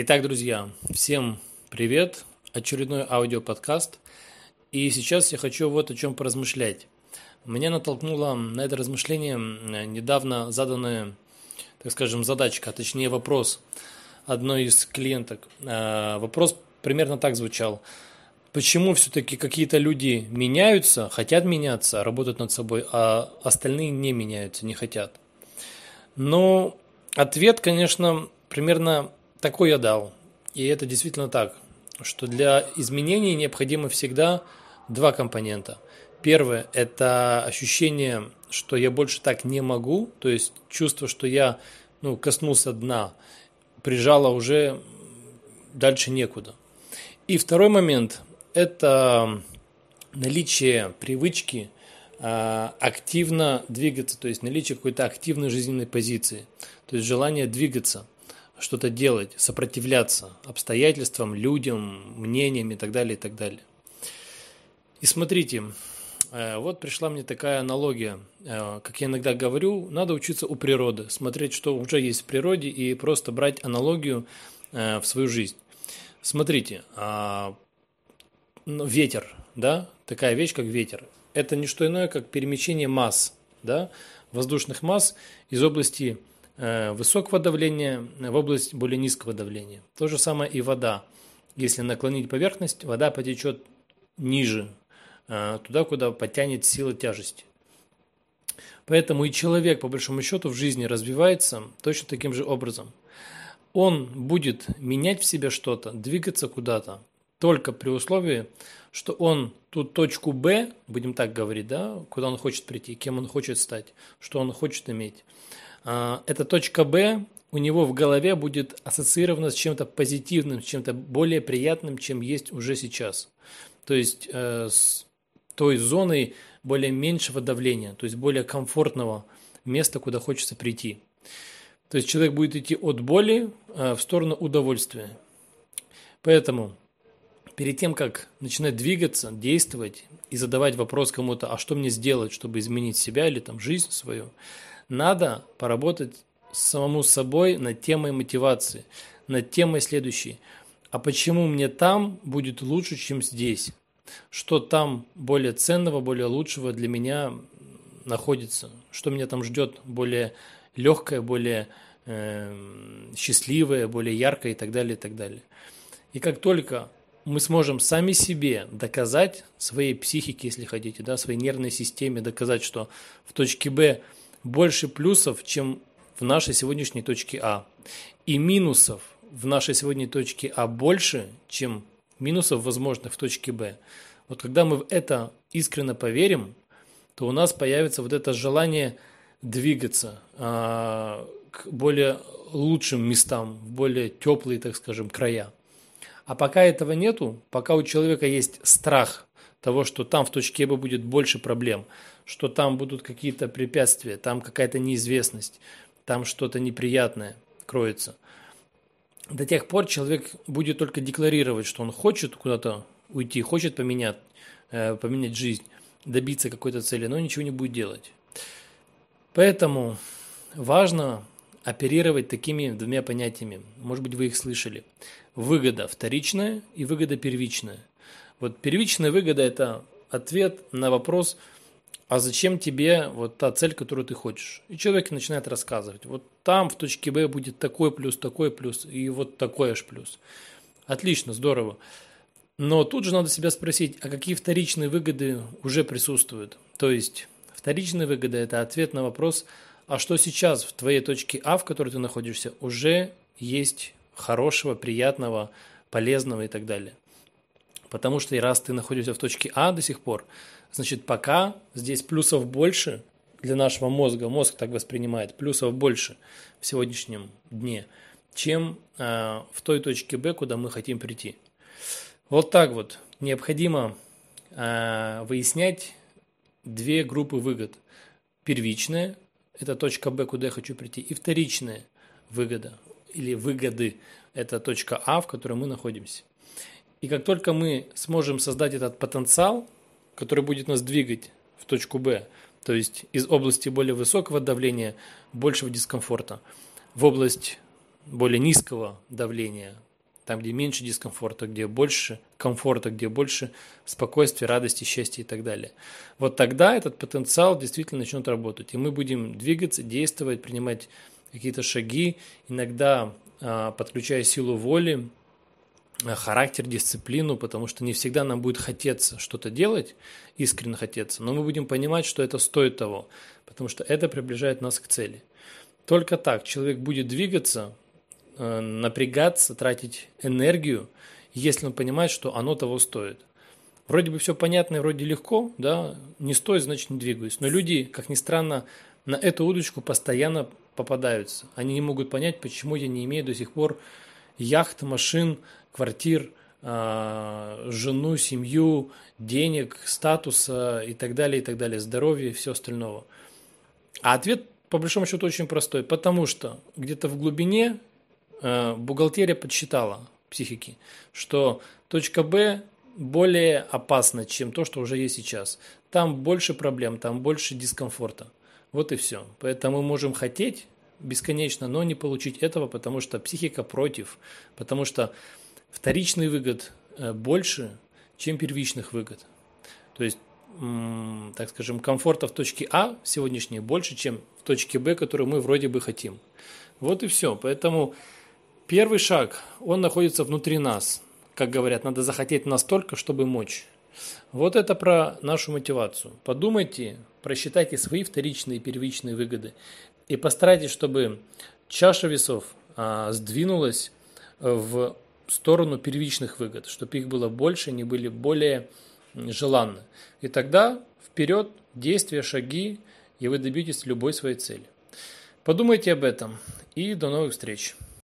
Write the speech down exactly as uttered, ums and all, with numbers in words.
Итак, друзья, всем привет, очередной аудиоподкаст, и сейчас я хочу вот о чем поразмышлять. Меня натолкнуло на это размышление недавно заданная, так скажем, задачка, а точнее вопрос одной из клиенток. Вопрос примерно так звучал: почему все-таки какие-то люди меняются, хотят меняться, работают над собой, а остальные не меняются, не хотят? Но ответ, конечно, примерно такой я дал, и это действительно так, что для изменений необходимо всегда два компонента. Первое – это ощущение, что я больше так не могу, то есть чувство, что я ну, коснулся дна, прижало уже дальше некуда. И второй момент – это наличие привычки активно двигаться, то есть наличие какой-то активной жизненной позиции, то есть желание двигаться, что-то делать, сопротивляться обстоятельствам, людям, мнениям и так далее, и так далее. И смотрите, вот пришла мне такая аналогия, как я иногда говорю, надо учиться у природы, смотреть, что уже есть в природе, и просто брать аналогию в свою жизнь. Смотрите, ветер, да, такая вещь, как ветер, это не что иное, как перемещение масс, да, воздушных масс из области высокого давления в область более низкого давления. То же самое и вода. Если наклонить поверхность, вода потечет ниже, туда, куда потянет сила тяжести. Поэтому и человек, по большому счету, в жизни развивается точно таким же образом. Он будет менять в себе что-то, двигаться куда-то, только при условии, что он ту точку Б, будем так говорить, да, куда он хочет прийти, кем он хочет стать, что он хочет иметь. Эта точка Б у него в голове будет ассоциирована с чем-то позитивным, с чем-то более приятным, чем есть уже сейчас. То есть с той зоной более меньшего давления, то есть более комфортного места, куда хочется прийти. То есть человек будет идти от боли в сторону удовольствия. Поэтому перед тем, как начинать двигаться, действовать и задавать вопрос кому-то, а что мне сделать, чтобы изменить себя или там, жизнь свою, надо поработать самому собой над темой мотивации, над темой следующей. А почему мне там будет лучше, чем здесь? Что там более ценного, более лучшего для меня находится? Что меня там ждет более легкое, более э, счастливое, более яркое и так далее, и так далее. И как только мы сможем сами себе доказать, своей психике, если хотите, да, своей нервной системе доказать, что в точке Б больше плюсов, чем в нашей сегодняшней точке А. И минусов в нашей сегодняшней точке А больше, чем минусов возможных в точке Б. Вот когда мы в это искренне поверим, то у нас появится вот это желание двигаться э, к более лучшим местам, в более теплые, так скажем, края. А пока этого нету, пока у человека есть страх того, что там в точке Б будет больше проблем, что там будут какие-то препятствия, там какая-то неизвестность, там что-то неприятное кроется. До тех пор человек будет только декларировать, что он хочет куда-то уйти, хочет поменять, поменять жизнь, добиться какой-то цели, но ничего не будет делать. Поэтому важно оперировать такими двумя понятиями. Может быть, вы их слышали. Выгода вторичная и выгода первичная. Вот первичная выгода – это ответ на вопрос, а зачем тебе вот та цель, которую ты хочешь. И человек начинает рассказывать. Вот там в точке Б будет такой плюс, такой плюс и вот такой аж плюс. Отлично, здорово. Но тут же надо себя спросить, а какие вторичные выгоды уже присутствуют? То есть вторичная выгода – это ответ на вопрос, а что сейчас в твоей точке А, в которой ты находишься, уже есть хорошего, приятного, полезного и так далее. Потому что раз ты находишься в точке А до сих пор, значит, пока здесь плюсов больше для нашего мозга, мозг так воспринимает, плюсов больше в сегодняшнем дне, чем э, в той точке Б, куда мы хотим прийти. Вот так вот необходимо э, выяснять две группы выгод. Первичная – это точка Б, куда я хочу прийти. И вторичная выгода или выгоды – это точка А, в которой мы находимся. И как только мы сможем создать этот потенциал, который будет нас двигать в точку Б, то есть из области более высокого давления, большего дискомфорта, в область более низкого давления, Там, где меньше дискомфорта, где больше комфорта, где больше спокойствия, радости, счастья и так далее. Вот тогда этот потенциал действительно начнет работать. И мы будем двигаться, действовать, принимать какие-то шаги, иногда подключая силу воли, характер, дисциплину, потому что не всегда нам будет хотеться что-то делать, искренне хотеться, но мы будем понимать, что это стоит того, потому что это приближает нас к цели. Только так человек будет двигаться, напрягаться, тратить энергию, если он понимает, что оно того стоит. Вроде бы все понятно, вроде легко, да, не стоит, значит не двигаюсь. Но люди, как ни странно, на эту удочку постоянно попадаются. Они не могут понять, почему я не имею до сих пор яхт, машин, квартир, жену, семью, денег, статуса и так далее, и так далее, здоровья и все остального. А ответ, по большому счету, очень простой, потому что где-то в глубине бухгалтерия подсчитала психики, что точка Б более опасна, чем то, что уже есть сейчас. Там больше проблем, там больше дискомфорта. Вот и все. Поэтому мы можем хотеть бесконечно, но не получить этого, потому что психика против, потому что вторичный выгод больше, чем первичных выгод. То есть, так скажем, комфорта в точке А сегодняшней больше, чем в точке Б, которую мы вроде бы хотим. Вот и все. Поэтому первый шаг, он находится внутри нас. Как говорят, надо захотеть настолько, чтобы мочь. Вот это про нашу мотивацию. Подумайте, просчитайте свои вторичные и первичные выгоды и постарайтесь, чтобы чаша весов а, сдвинулась в сторону первичных выгод, чтобы их было больше, они были более желанны. И тогда вперед, действия, шаги, и вы добьетесь любой своей цели. Подумайте об этом и до новых встреч!